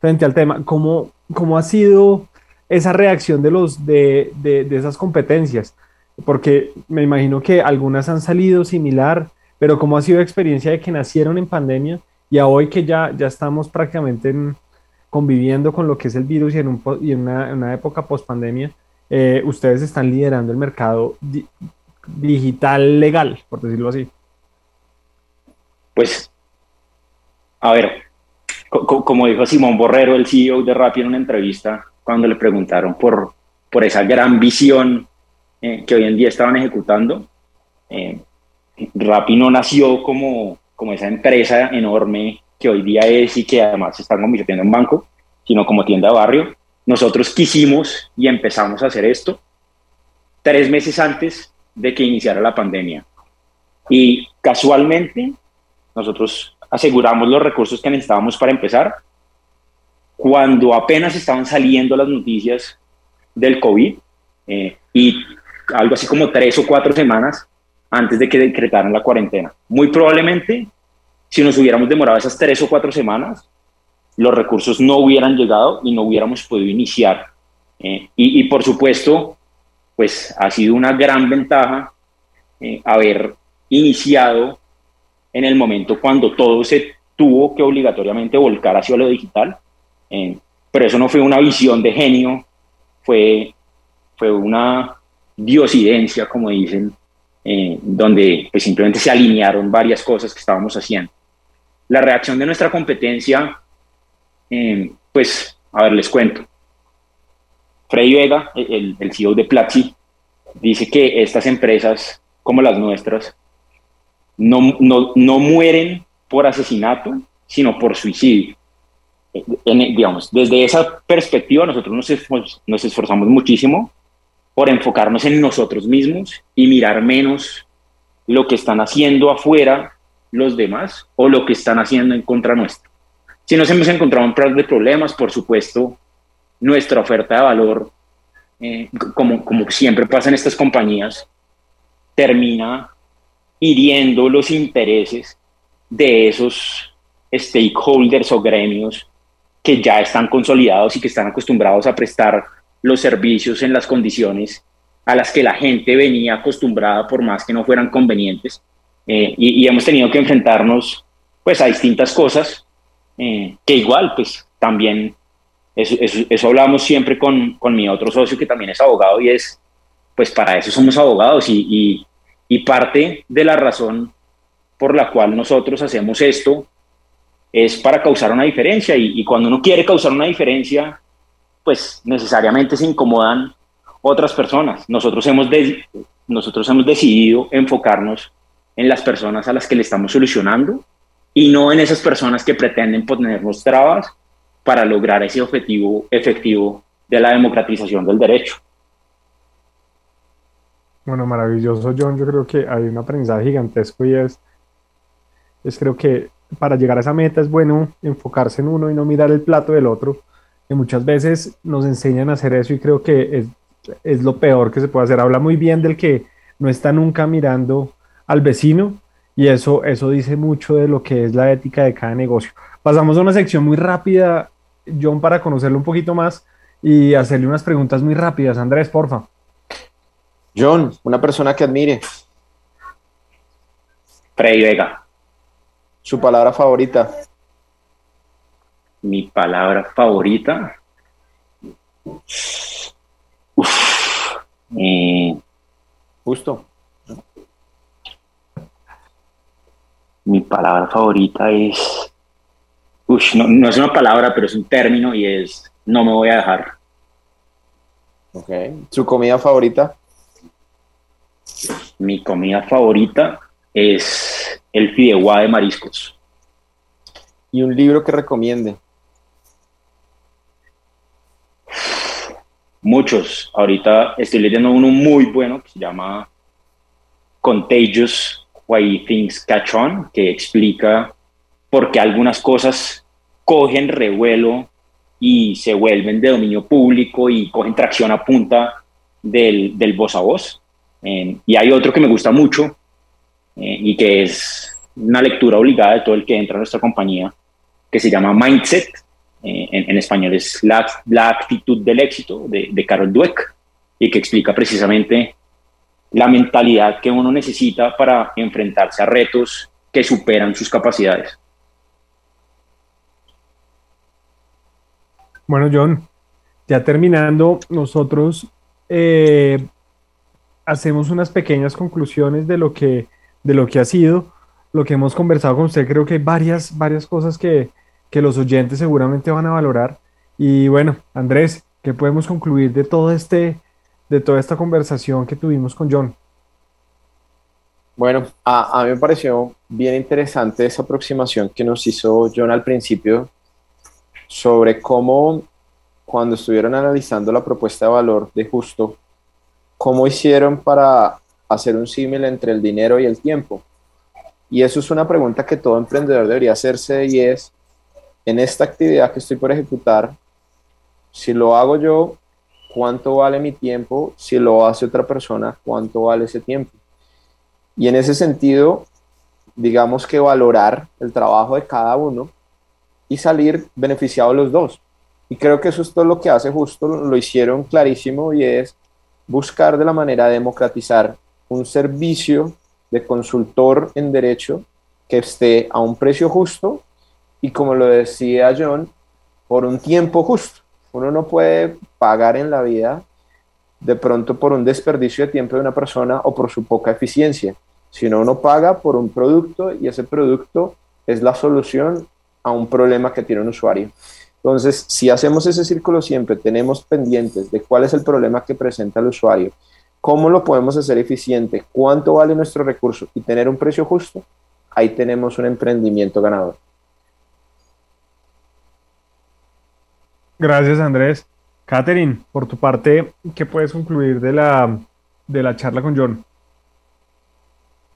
frente al tema. ¿Cómo ha sido esa reacción de esas competencias? Porque me imagino que algunas han salido similar, pero ¿cómo ha sido la experiencia de que nacieron en pandemia y a hoy que ya estamos prácticamente conviviendo con lo que es el virus y en una época post-pandemia, ustedes están liderando el mercado digital legal, por decirlo así? Pues, a ver, como dijo Simón Borrero, el CEO de Rappi, en una entrevista, cuando le preguntaron por esa gran visión que hoy en día estaban ejecutando, Rappi no nació como esa empresa enorme que hoy día es y que además se está convirtiendo en banco, sino como tienda de barrio. Nosotros quisimos y empezamos a hacer esto 3 meses antes de que iniciara la pandemia. Y casualmente nosotros aseguramos los recursos que necesitábamos para empezar cuando apenas estaban saliendo las noticias del COVID, y algo así como 3 o 4 semanas antes de que decretaran la cuarentena. Muy probablemente, si nos hubiéramos demorado esas 3 o 4 semanas, los recursos no hubieran llegado y no hubiéramos podido iniciar. Y por supuesto, pues ha sido una gran ventaja haber iniciado en el momento cuando todo se tuvo que obligatoriamente volcar hacia lo digital. Pero eso no fue una visión de genio, fue una diosidencia, como dicen, donde pues, simplemente se alinearon varias cosas que estábamos haciendo. La reacción de nuestra competencia, pues, a ver, les cuento. Freddy Vega, el CEO de Platzi, dice que estas empresas como las nuestras no mueren por asesinato, sino por suicidio. Digamos, desde esa perspectiva nosotros nos esforzamos muchísimo por enfocarnos en nosotros mismos y mirar menos lo que están haciendo afuera los demás o lo que están haciendo en contra nuestro. Si nos hemos encontrado un par de problemas, por supuesto, nuestra oferta de valor, como siempre pasa en estas compañías, termina hiriendo los intereses de esos stakeholders o gremios que ya están consolidados y que están acostumbrados a prestar los servicios en las condiciones a las que la gente venía acostumbrada, por más que no fueran convenientes, y hemos tenido que enfrentarnos pues a distintas cosas que igual pues también eso hablamos siempre con mi otro socio, que también es abogado, y es pues para eso somos abogados, y parte de la razón por la cual nosotros hacemos esto es para causar una diferencia, y cuando uno quiere causar una diferencia pues necesariamente se incomodan otras personas. Nosotros hemos decidido enfocarnos en las personas a las que le estamos solucionando y no en esas personas que pretenden ponernos trabas para lograr ese objetivo efectivo de la democratización del derecho. Bueno, maravilloso, John. Yo creo que hay un aprendizaje gigantesco y es creo que para llegar a esa meta es bueno enfocarse en uno y no mirar el plato del otro. Que muchas veces nos enseñan a hacer eso y creo que es lo peor que se puede hacer. Habla muy bien del que no está nunca mirando al vecino, y eso dice mucho de lo que es la ética de cada negocio. Pasamos a una sección muy rápida, John, para conocerlo un poquito más y hacerle unas preguntas muy rápidas. Andrés, porfa. John, una persona que admire. Freddy Vega. Su palabra favorita. Mi palabra favorita. Justo. Mi palabra favorita es no es una palabra, pero es un término y es no me voy a dejar. Ok. ¿Su comida favorita? Mi comida favorita es el fideuá de mariscos. ¿Y un libro que recomiende? Muchos. Ahorita estoy leyendo uno muy bueno que se llama Contagious Why Things Catch On, que explica por qué algunas cosas cogen revuelo y se vuelven de dominio público y cogen tracción a punta del voz a voz. Y hay otro que me gusta mucho y que es una lectura obligada de todo el que entra a nuestra compañía, que se llama Mindset. En español es La Actitud del Éxito de Carol Dweck, y que explica precisamente la mentalidad que uno necesita para enfrentarse a retos que superan sus capacidades. Bueno, John, ya terminando, nosotros hacemos unas pequeñas conclusiones de lo que ha sido, lo que hemos conversado con usted. Creo que hay varias cosas que los oyentes seguramente van a valorar. Y bueno, Andrés, ¿qué podemos concluir de toda esta conversación que tuvimos con John? Bueno, a mí me pareció bien interesante esa aproximación que nos hizo John al principio sobre cómo, cuando estuvieron analizando la propuesta de valor de Justo, cómo hicieron para hacer un símil entre el dinero y el tiempo. Y eso es una pregunta que todo emprendedor debería hacerse, y es, en esta actividad que estoy por ejecutar, si lo hago yo, ¿cuánto vale mi tiempo? Si lo hace otra persona, ¿cuánto vale ese tiempo? Y en ese sentido, digamos que valorar el trabajo de cada uno y salir beneficiados los dos. Y creo que eso es todo lo que hace Justo, lo hicieron clarísimo, y es buscar de la manera de democratizar un servicio de consultor en derecho que esté a un precio justo y, como lo decía John, por un tiempo justo. Uno no puede pagar en la vida de pronto por un desperdicio de tiempo de una persona o por su poca eficiencia, sino uno paga por un producto, y ese producto es la solución a un problema que tiene un usuario. Entonces, si hacemos ese círculo siempre, tenemos pendientes de cuál es el problema que presenta el usuario, cómo lo podemos hacer eficiente, cuánto vale nuestro recurso y tener un precio justo, ahí tenemos un emprendimiento ganador. Gracias, Andrés. Katherine, por tu parte, ¿qué puedes concluir de la charla con John?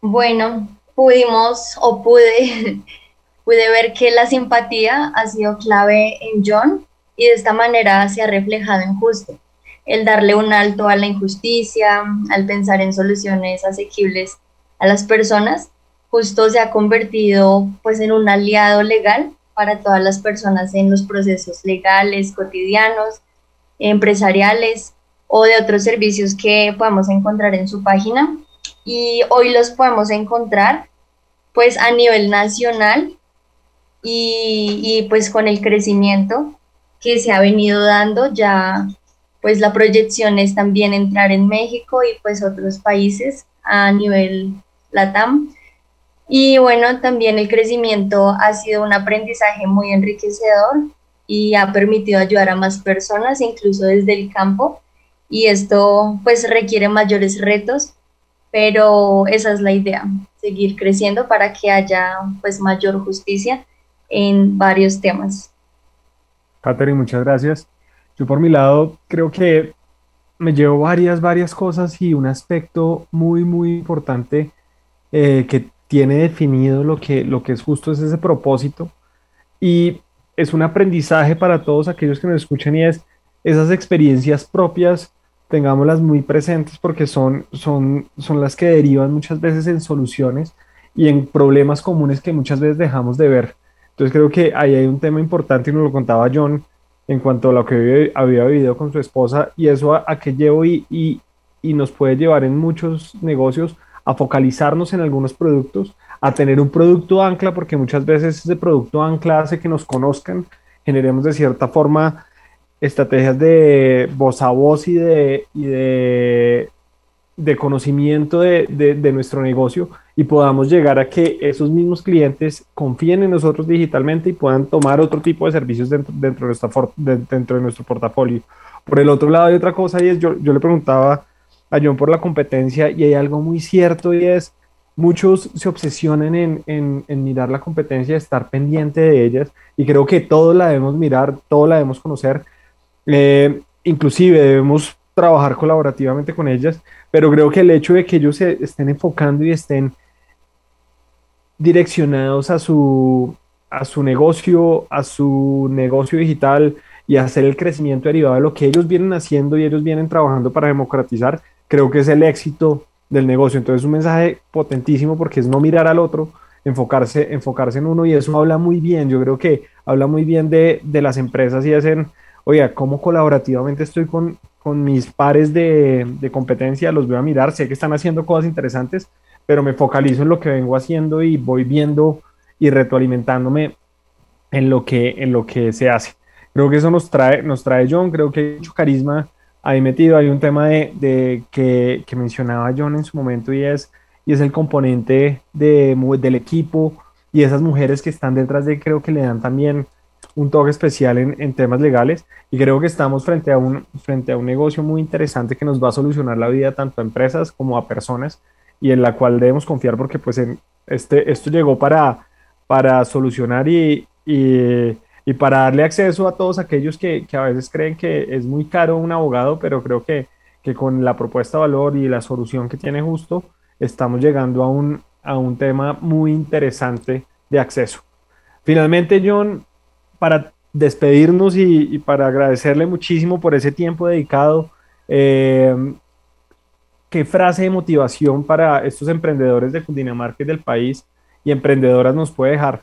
Bueno, pude ver que la simpatía ha sido clave en John, y de esta manera se ha reflejado en Justo. El darle un alto a la injusticia, al pensar en soluciones asequibles a las personas, Justo se ha convertido en un aliado legal para todas las personas en los procesos legales, cotidianos, empresariales o de otros servicios que podemos encontrar en su página. Y hoy los podemos encontrar a nivel nacional y con el crecimiento que se ha venido dando ya, la proyección es también entrar en México y otros países a nivel LATAM. Y bueno, también el crecimiento ha sido un aprendizaje muy enriquecedor y ha permitido ayudar a más personas, incluso desde el campo, y esto requiere mayores retos, pero esa es la idea, seguir creciendo para que haya mayor justicia en varios temas. Katherine, muchas gracias. Yo por mi lado creo que me llevo varias cosas, y un aspecto muy importante que tiene definido lo que es Justo es ese propósito, y es un aprendizaje para todos aquellos que nos escuchan, y es esas experiencias propias, tengámoslas muy presentes, porque son las que derivan muchas veces en soluciones y en problemas comunes que muchas veces dejamos de ver. Entonces creo que ahí hay un tema importante, y nos lo contaba John en cuanto a lo que había vivido con su esposa, y eso a qué llevo y nos puede llevar en muchos negocios a focalizarnos en algunos productos, a tener un producto ancla, porque muchas veces ese producto ancla hace que nos conozcan, generemos de cierta forma estrategias de voz a voz y de de conocimiento de nuestro negocio y podamos llegar a que esos mismos clientes confíen en nosotros digitalmente y puedan tomar otro tipo de servicios dentro de nuestro portafolio. Por el otro lado hay otra cosa, y es, yo le preguntaba a John por la competencia, y hay algo muy cierto, y es, muchos se obsesionan en mirar la competencia, estar pendiente de ellas, y creo que todos la debemos mirar, todos la debemos conocer, inclusive debemos trabajar colaborativamente con ellas, pero creo que el hecho de que ellos se estén enfocando y estén direccionados a su negocio digital y hacer el crecimiento derivado de lo que ellos vienen haciendo y ellos vienen trabajando para democratizar, creo que es el éxito del negocio. Entonces es un mensaje potentísimo, porque es no mirar al otro, enfocarse en uno, y eso habla muy bien, yo creo que habla muy bien de las empresas, y hacen, oiga, cómo colaborativamente estoy con mis pares de competencia, los voy a mirar, sé que están haciendo cosas interesantes, pero me focalizo en lo que vengo haciendo y voy viendo y retroalimentándome en lo que se hace. Creo que eso nos trae John, creo que hay mucho carisma ahí metido. Hay un tema que mencionaba John en su momento, y es el componente del equipo, y esas mujeres que están detrás de, creo que le dan también un toque especial en temas legales, y creo que estamos frente a un negocio muy interesante que nos va a solucionar la vida tanto a empresas como a personas, y en la cual debemos confiar, porque pues esto llegó para solucionar y para darle acceso a todos aquellos que a veces creen que es muy caro un abogado, pero creo que con la propuesta de valor y la solución que tiene Justo, estamos llegando a un tema muy interesante de acceso. Finalmente, John, para despedirnos y para agradecerle muchísimo por ese tiempo dedicado, ¿qué frase de motivación para estos emprendedores de Cundinamarca y del país y emprendedoras nos puede dejar?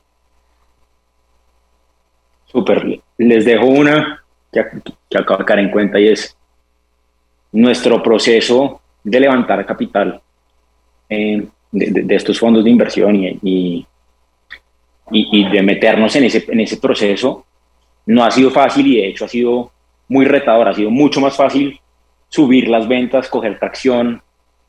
Súper, les dejo una que acabo de caer en cuenta, y es nuestro proceso de levantar capital de estos fondos de inversión y de meternos en ese proceso no ha sido fácil, y de hecho ha sido muy retador. Ha sido mucho más fácil subir las ventas, coger tracción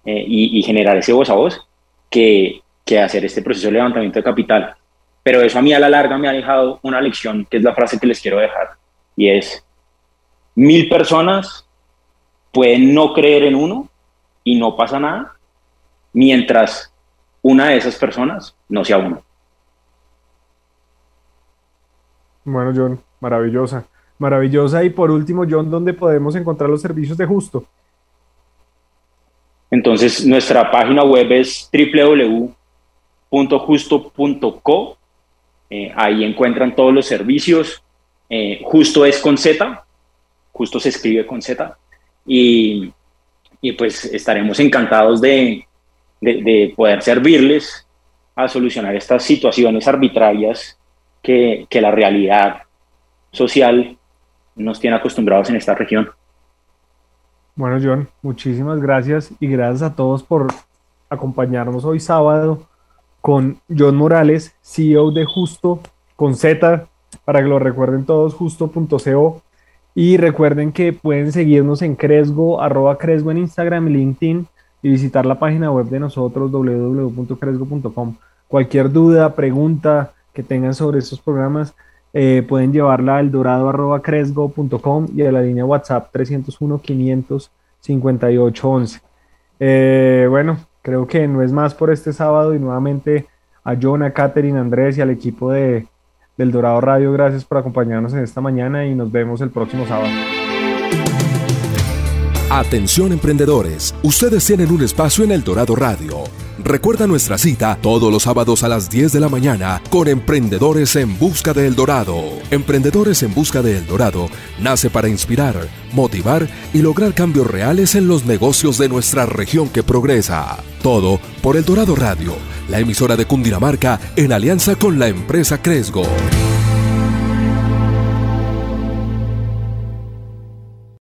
y generar ese voz a voz que hacer este proceso de levantamiento de capital. Pero eso a mí a la larga me ha dejado una lección, que es la frase que les quiero dejar, y es: 1000 personas pueden no creer en uno y no pasa nada, mientras una de esas personas no sea uno. Bueno, John, maravillosa. Y por último, John, ¿dónde podemos encontrar los servicios de Justo? Entonces, nuestra página web es www.justo.co. Ahí encuentran todos los servicios. Justo es con Z, Justo se escribe con Z, y pues estaremos encantados de poder servirles a solucionar estas situaciones arbitrarias que la realidad social nos tiene acostumbrados en esta región. Bueno, John, muchísimas gracias, y gracias a todos por acompañarnos hoy sábado con John Morales, CEO de Justo, con Z, para que lo recuerden todos, Justo.co, y recuerden que pueden seguirnos en Cresgo, @Cresgo en Instagram y LinkedIn, y visitar la página web de nosotros, www.cresgo.com. Cualquier duda, pregunta que tengan sobre estos programas, pueden llevarla al dorado @cresgo.com y a la línea WhatsApp 301-500-5811. Bueno, creo que no es más por este sábado, y nuevamente a John, a Katherine, a Andrés y al equipo del Dorado Radio, gracias por acompañarnos en esta mañana, y nos vemos el próximo sábado. Atención, emprendedores, ustedes tienen un espacio en El Dorado Radio. Recuerda nuestra cita todos los sábados a las 10 de la mañana con Emprendedores en Busca de El Dorado. Emprendedores en Busca de El Dorado nace para inspirar, motivar y lograr cambios reales en los negocios de nuestra región que progresa. Todo por El Dorado Radio, la emisora de Cundinamarca en alianza con la empresa Cresgo.